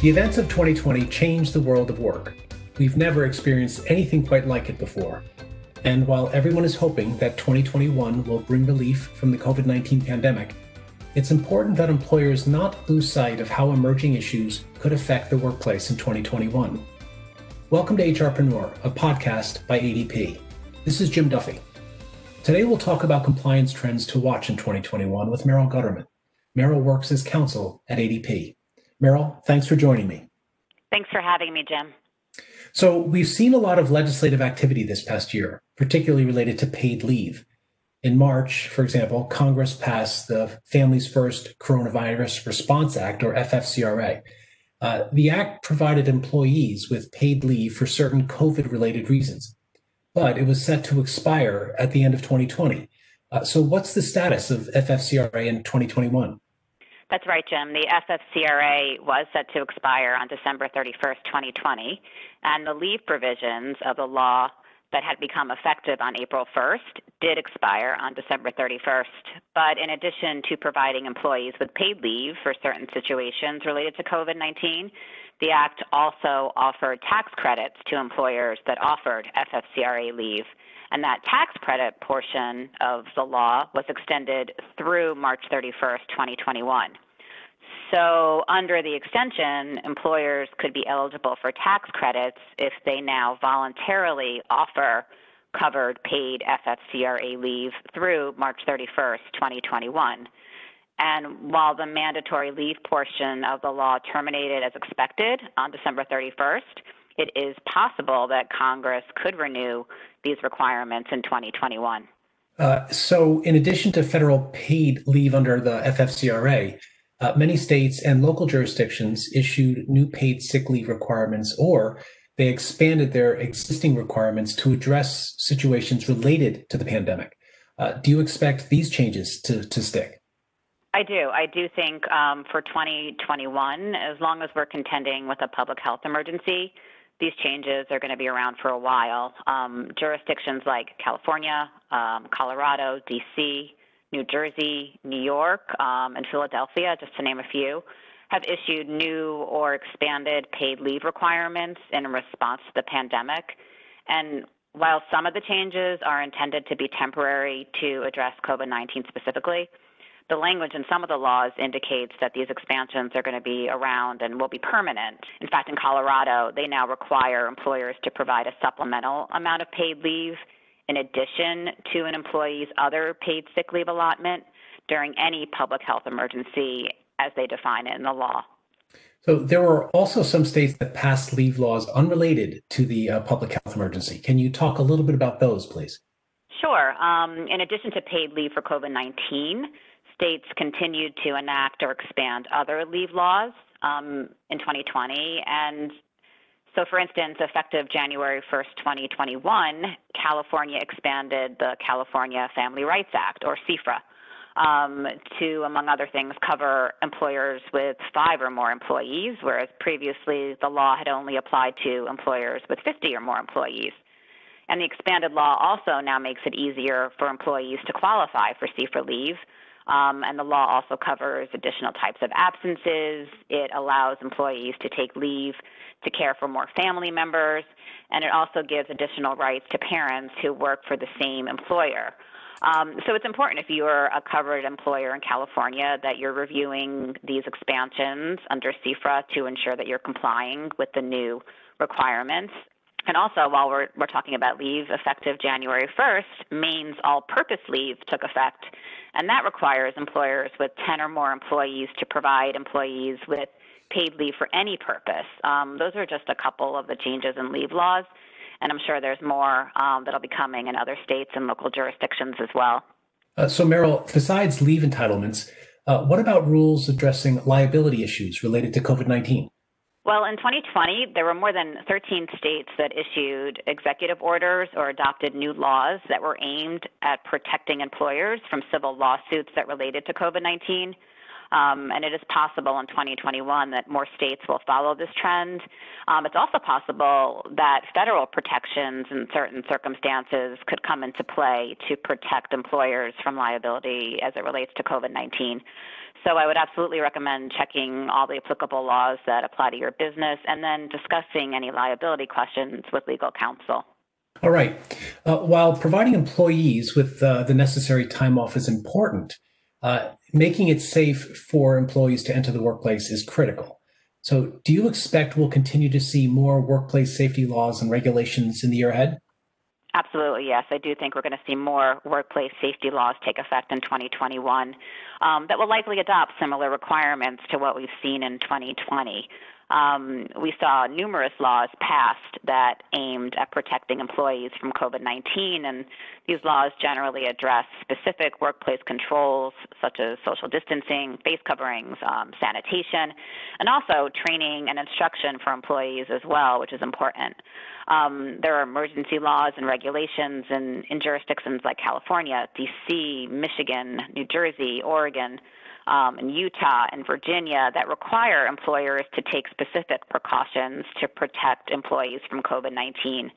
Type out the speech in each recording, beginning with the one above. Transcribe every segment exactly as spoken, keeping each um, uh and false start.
The events of twenty twenty changed the world of work. We've never experienced anything quite like it before. And while everyone is hoping that twenty twenty-one will bring relief from the covid nineteen pandemic, it's important that employers not lose sight of how emerging issues could affect the workplace in twenty twenty-one. Welcome to HRpreneur, a podcast by A D P. This is Jim Duffy. Today we'll talk about compliance trends to watch in twenty twenty-one with Merrill Gutterman. Merrill works as counsel at A D P. Merrill, thanks for joining me. Thanks for having me, Jim. So we've seen a lot of legislative activity this past year, particularly related to paid leave. In March, for example, Congress passed the Families First Coronavirus Response Act, or F F C R A. Uh, the act provided employees with paid leave for certain COVID-related reasons, but it was set to expire at the end of twenty twenty. Uh, so what's the status of F F C R A in twenty twenty-one? That's right, Jim. The F F C R A was set to expire on December thirty-first, twenty twenty, and the leave provisions of the law that had become effective on April first did expire on December thirty-first. But in addition to providing employees with paid leave for certain situations related to covid nineteen, the Act also offered tax credits to employers that offered F F C R A leave. And that tax credit portion of the law was extended through March thirty-first, twenty twenty-one. So under the extension, employers could be eligible for tax credits if they now voluntarily offer covered paid F F C R A leave through March thirty-first, twenty twenty-one. And while the mandatory leave portion of the law terminated as expected on December thirty-first, it is possible that Congress could renew these requirements in twenty twenty-one. Uh, so in addition to federal paid leave under the F F C R A, uh, many states and local jurisdictions issued new paid sick leave requirements, or they expanded their existing requirements to address situations related to the pandemic. Uh, do you expect these changes to, to stick? I do. I do think um, for twenty twenty-one, as long as we're contending with a public health emergency, these changes are going to be around for a while. Um, jurisdictions like California, um, Colorado, D C, New Jersey, New York, um, and Philadelphia, just to name a few, have issued new or expanded paid leave requirements in response to the pandemic. And while some of the changes are intended to be temporary to address covid nineteen specifically, the language in some of the laws indicates that these expansions are going to be around and will be permanent. In fact, in Colorado, they now require employers to provide a supplemental amount of paid leave in addition to an employee's other paid sick leave allotment during any public health emergency as they define it in the law. So there were also some states that passed leave laws unrelated to the uh, public health emergency. Can you talk a little bit about those, please? Sure. Um, in addition to paid leave for covid nineteen, states continued to enact or expand other leave laws um, in twenty twenty. And so, for instance, effective January first, twenty twenty-one, California expanded the California Family Rights Act, or C F R A, um, to, among other things, cover employers with five or more employees, whereas previously the law had only applied to employers with fifty or more employees. And the expanded law also now makes it easier for employees to qualify for C F R A leave. Um, and the law also covers additional types of absences. It allows employees to take leave to care for more family members, and it also gives additional rights to parents who work for the same employer. Um, so it's important if you are a covered employer in California that you're reviewing these expansions under C F R A to ensure that you're complying with the new requirements. And also, while we're, we're talking about leave, effective January first, Maine's all-purpose leave took effect, and that requires employers with ten or more employees to provide employees with paid leave for any purpose. Um, those are just a couple of the changes in leave laws, and I'm sure there's more um, that'll be coming in other states and local jurisdictions as well. Uh, so, Merrill, besides leave entitlements, uh, what about rules addressing liability issues related to covid nineteen? Well, in twenty twenty, there were more than thirteen states that issued executive orders or adopted new laws that were aimed at protecting employers from civil lawsuits that related to covid nineteen. Um, and it is possible in twenty twenty-one that more states will follow this trend. Um, it's also possible that federal protections in certain circumstances could come into play to protect employers from liability as it relates to COVID nineteen. So I would absolutely recommend checking all the applicable laws that apply to your business and then discussing any liability questions with legal counsel. All right. Uh, while providing employees with uh, the necessary time off is important, uh, making it safe for employees to enter the workplace is critical. So do you expect we'll continue to see more workplace safety laws and regulations in the year ahead? Absolutely, yes. I do think we're going to see more workplace safety laws take effect in twenty twenty-one um, that will likely adopt similar requirements to what we've seen in twenty twenty. Um, we saw numerous laws passed that aimed at protecting employees from COVID nineteen, and these laws generally address specific workplace controls such as social distancing, face coverings, um, sanitation, and also training and instruction for employees as well, which is important. Um, there are emergency laws and regulations in, in jurisdictions like California, D C, Michigan, New Jersey, Oregon, Um, in Utah and Virginia that require employers to take specific precautions to protect employees from COVID nineteen.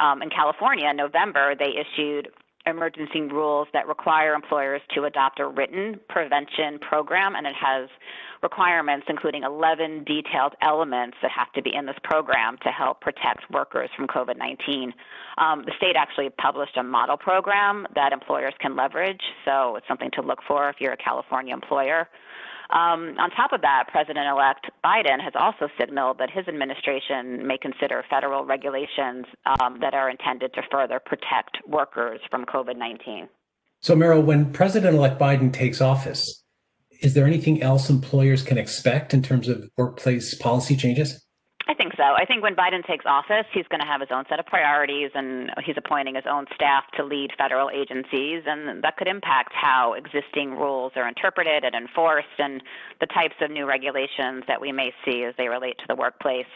Um, in California, in November, they issued emergency rules that require employers to adopt a written prevention program, and it has requirements including eleven detailed elements that have to be in this program to help protect workers from COVID nineteen. Um, the state actually published a model program that employers can leverage, so it's something to look for if you're a California employer. Um, on top of that, President-elect Biden has also signaled that his administration may consider federal regulations um, that are intended to further protect workers from COVID nineteen. So, Merrill, when President-elect Biden takes office, is there anything else employers can expect in terms of workplace policy changes? I think so. I think when Biden takes office, he's going to have his own set of priorities, and he's appointing his own staff to lead federal agencies, and that could impact how existing rules are interpreted and enforced and the types of new regulations that we may see as they relate to the workplace.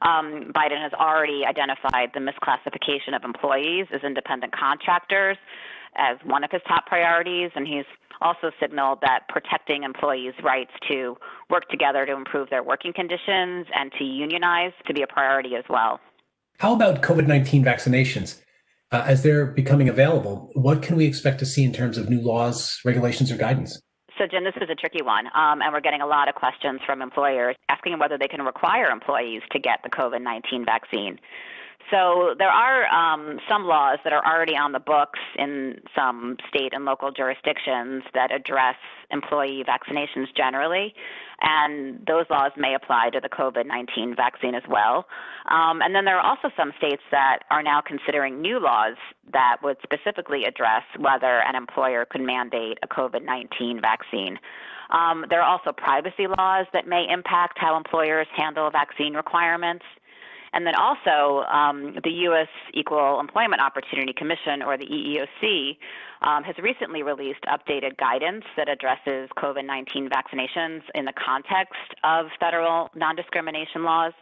Um, Biden has already identified the misclassification of employees as independent contractors as one of his top priorities, and he's also signaled that protecting employees' rights to work together to improve their working conditions and to unionize to be a priority as well. How about COVID nineteen vaccinations? Uh, as they're becoming available, what can we expect to see in terms of new laws, regulations, or guidance? So, Jim, this is a tricky one, um, and we're getting a lot of questions from employers asking whether they can require employees to get the COVID nineteen vaccine. So there are um, some laws that are already on the books in some state and local jurisdictions that address employee vaccinations generally, and those laws may apply to the COVID nineteen vaccine as well. Um, and then there are also some states that are now considering new laws that would specifically address whether an employer could mandate a COVID nineteen vaccine. Um, there are also privacy laws that may impact how employers handle vaccine requirements. And then also um, the U S Equal Employment Opportunity Commission, or the E E O C, um, has recently released updated guidance that addresses COVID nineteen vaccinations in the context of federal non-discrimination laws.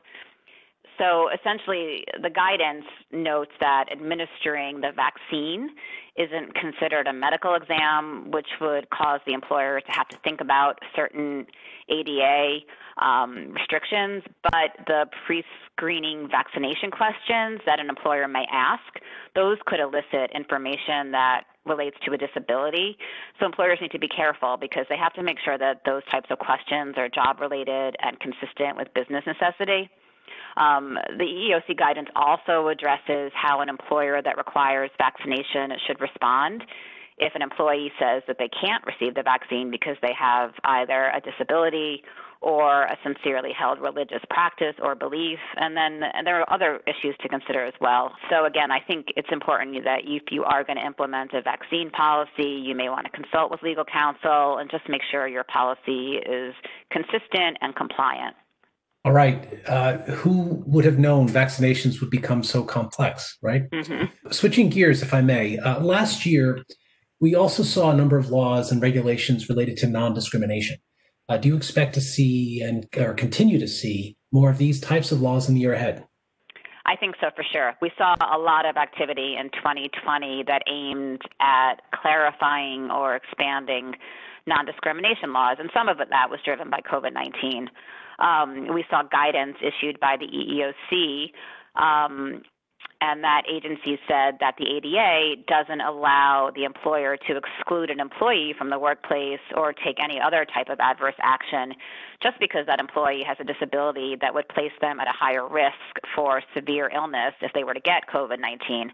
So essentially, the guidance notes that administering the vaccine isn't considered a medical exam, which would cause the employer to have to think about certain A D A um, restrictions, but the pre-screening vaccination questions that an employer may ask, those could elicit information that relates to a disability. So employers need to be careful because they have to make sure that those types of questions are job-related and consistent with business necessity. Um, the E E O C guidance also addresses how an employer that requires vaccination should respond if an employee says that they can't receive the vaccine because they have either a disability or a sincerely held religious practice or belief. And then and there are other issues to consider as well. So again, I think it's important that if you are going to implement a vaccine policy, you may want to consult with legal counsel and just make sure your policy is consistent and compliant. All right. Uh, who would have known vaccinations would become so complex, right? Mm-hmm. Switching gears, if I may, uh, last year, we also saw a number of laws and regulations related to non-discrimination. Uh, do you expect to see and or continue to see more of these types of laws in the year ahead? I think so, for sure. We saw a lot of activity in twenty twenty that aimed at clarifying or expanding non-discrimination laws, and some of it that was driven by COVID nineteen. Um, we saw guidance issued by the E E O C, um, and that agency said that the A D A doesn't allow the employer to exclude an employee from the workplace or take any other type of adverse action just because that employee has a disability that would place them at a higher risk for severe illness if they were to get COVID nineteen.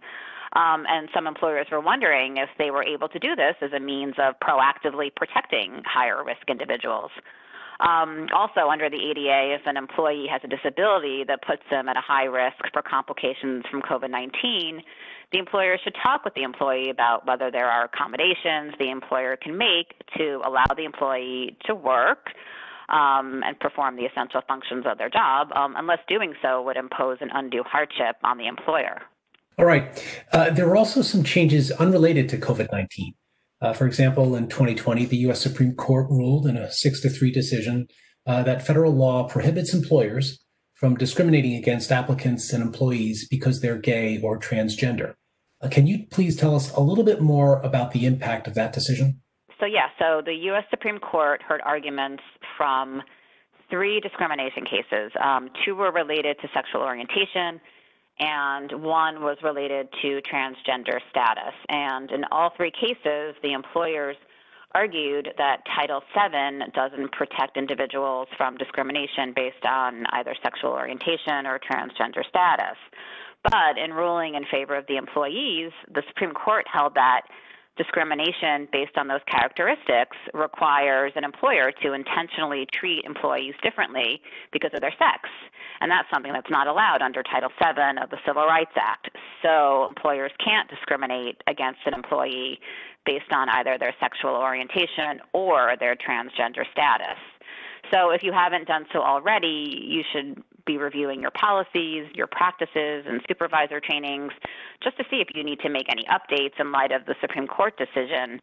Um, and some employers were wondering if they were able to do this as a means of proactively protecting higher risk individuals. Um, also, under the A D A, if an employee has a disability that puts them at a high risk for complications from COVID nineteen, the employer should talk with the employee about whether there are accommodations the employer can make to allow the employee to work um, and perform the essential functions of their job, um, unless doing so would impose an undue hardship on the employer. All right. Uh, there were also some changes unrelated to COVID nineteen. Uh, for example, in twenty twenty, the U S Supreme Court ruled in a six to three decision uh, that federal law prohibits employers from discriminating against applicants and employees because they're gay or transgender. Uh, can you please tell us a little bit more about the impact of that decision? So, yeah, so the U S Supreme Court heard arguments from three discrimination cases. Um, two were related to sexual orientation, and one was related to transgender status. And in all three cases, the employers argued that Title seven doesn't protect individuals from discrimination based on either sexual orientation or transgender status. But in ruling in favor of the employees, the Supreme Court held that discrimination based on those characteristics requires an employer to intentionally treat employees differently because of their sex. And that's something that's not allowed under Title seven of the Civil Rights Act. So employers can't discriminate against an employee based on either their sexual orientation or their transgender status. So if you haven't done so already, you should be reviewing your policies, your practices, and supervisor trainings just to see if you need to make any updates in light of the Supreme Court decision.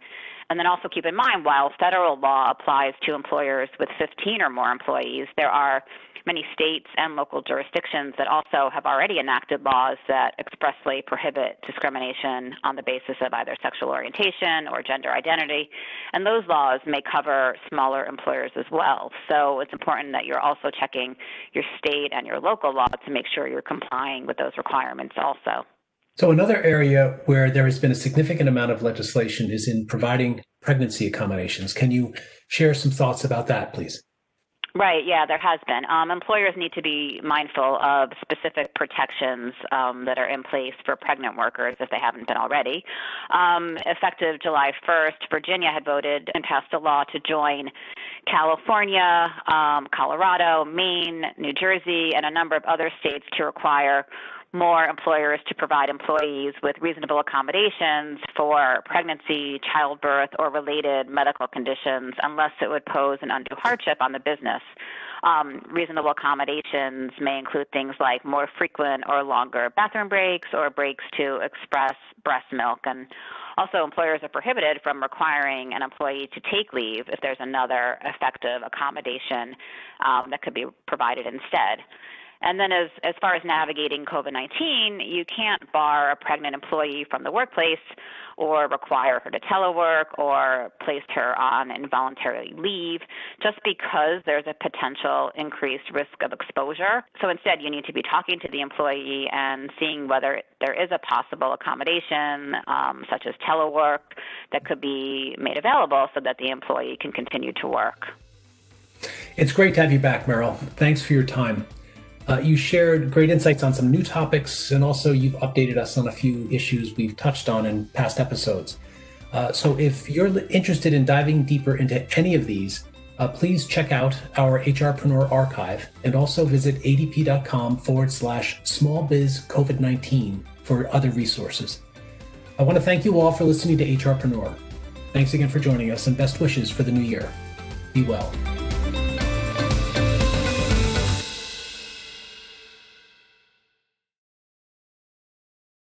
And then also keep in mind, while federal law applies to employers with fifteen or more employees, there are many states and local jurisdictions that also have already enacted laws that expressly prohibit discrimination on the basis of either sexual orientation or gender identity. And those laws may cover smaller employers as well. So it's important that you're also checking your state and your local law to make sure you're complying with those requirements also. So another area where there has been a significant amount of legislation is in providing pregnancy accommodations. Can you share some thoughts about that, please? Right. Yeah, there has been. Um, employers need to be mindful of specific protections um, that are in place for pregnant workers if they haven't been already. Um, effective July first, Virginia had voted and passed a law to join California, um, Colorado, Maine, New Jersey, and a number of other states to require more employers to provide employees with reasonable accommodations for pregnancy, childbirth, or related medical conditions unless it would pose an undue hardship on the business. Um, reasonable accommodations may include things like more frequent or longer bathroom breaks or breaks to express breast milk. And also, employers are prohibited from requiring an employee to take leave if there's another effective accommodation um, that could be provided instead. And then as, as far as navigating COVID nineteen, you can't bar a pregnant employee from the workplace or require her to telework or place her on involuntary leave just because there's a potential increased risk of exposure. So instead, you need to be talking to the employee and seeing whether there is a possible accommodation, um, such as telework, that could be made available so that the employee can continue to work. It's great to have you back, Merrill. Thanks for your time. Uh, you shared great insights on some new topics, and also you've updated us on a few issues we've touched on in past episodes. Uh, so if you're interested in diving deeper into any of these, uh, please check out our HRpreneur archive and also visit adp.com forward slash smallbizcovid19 for other resources. I want to thank you all for listening to HRpreneur. Thanks again for joining us, and best wishes for the new year. Be well.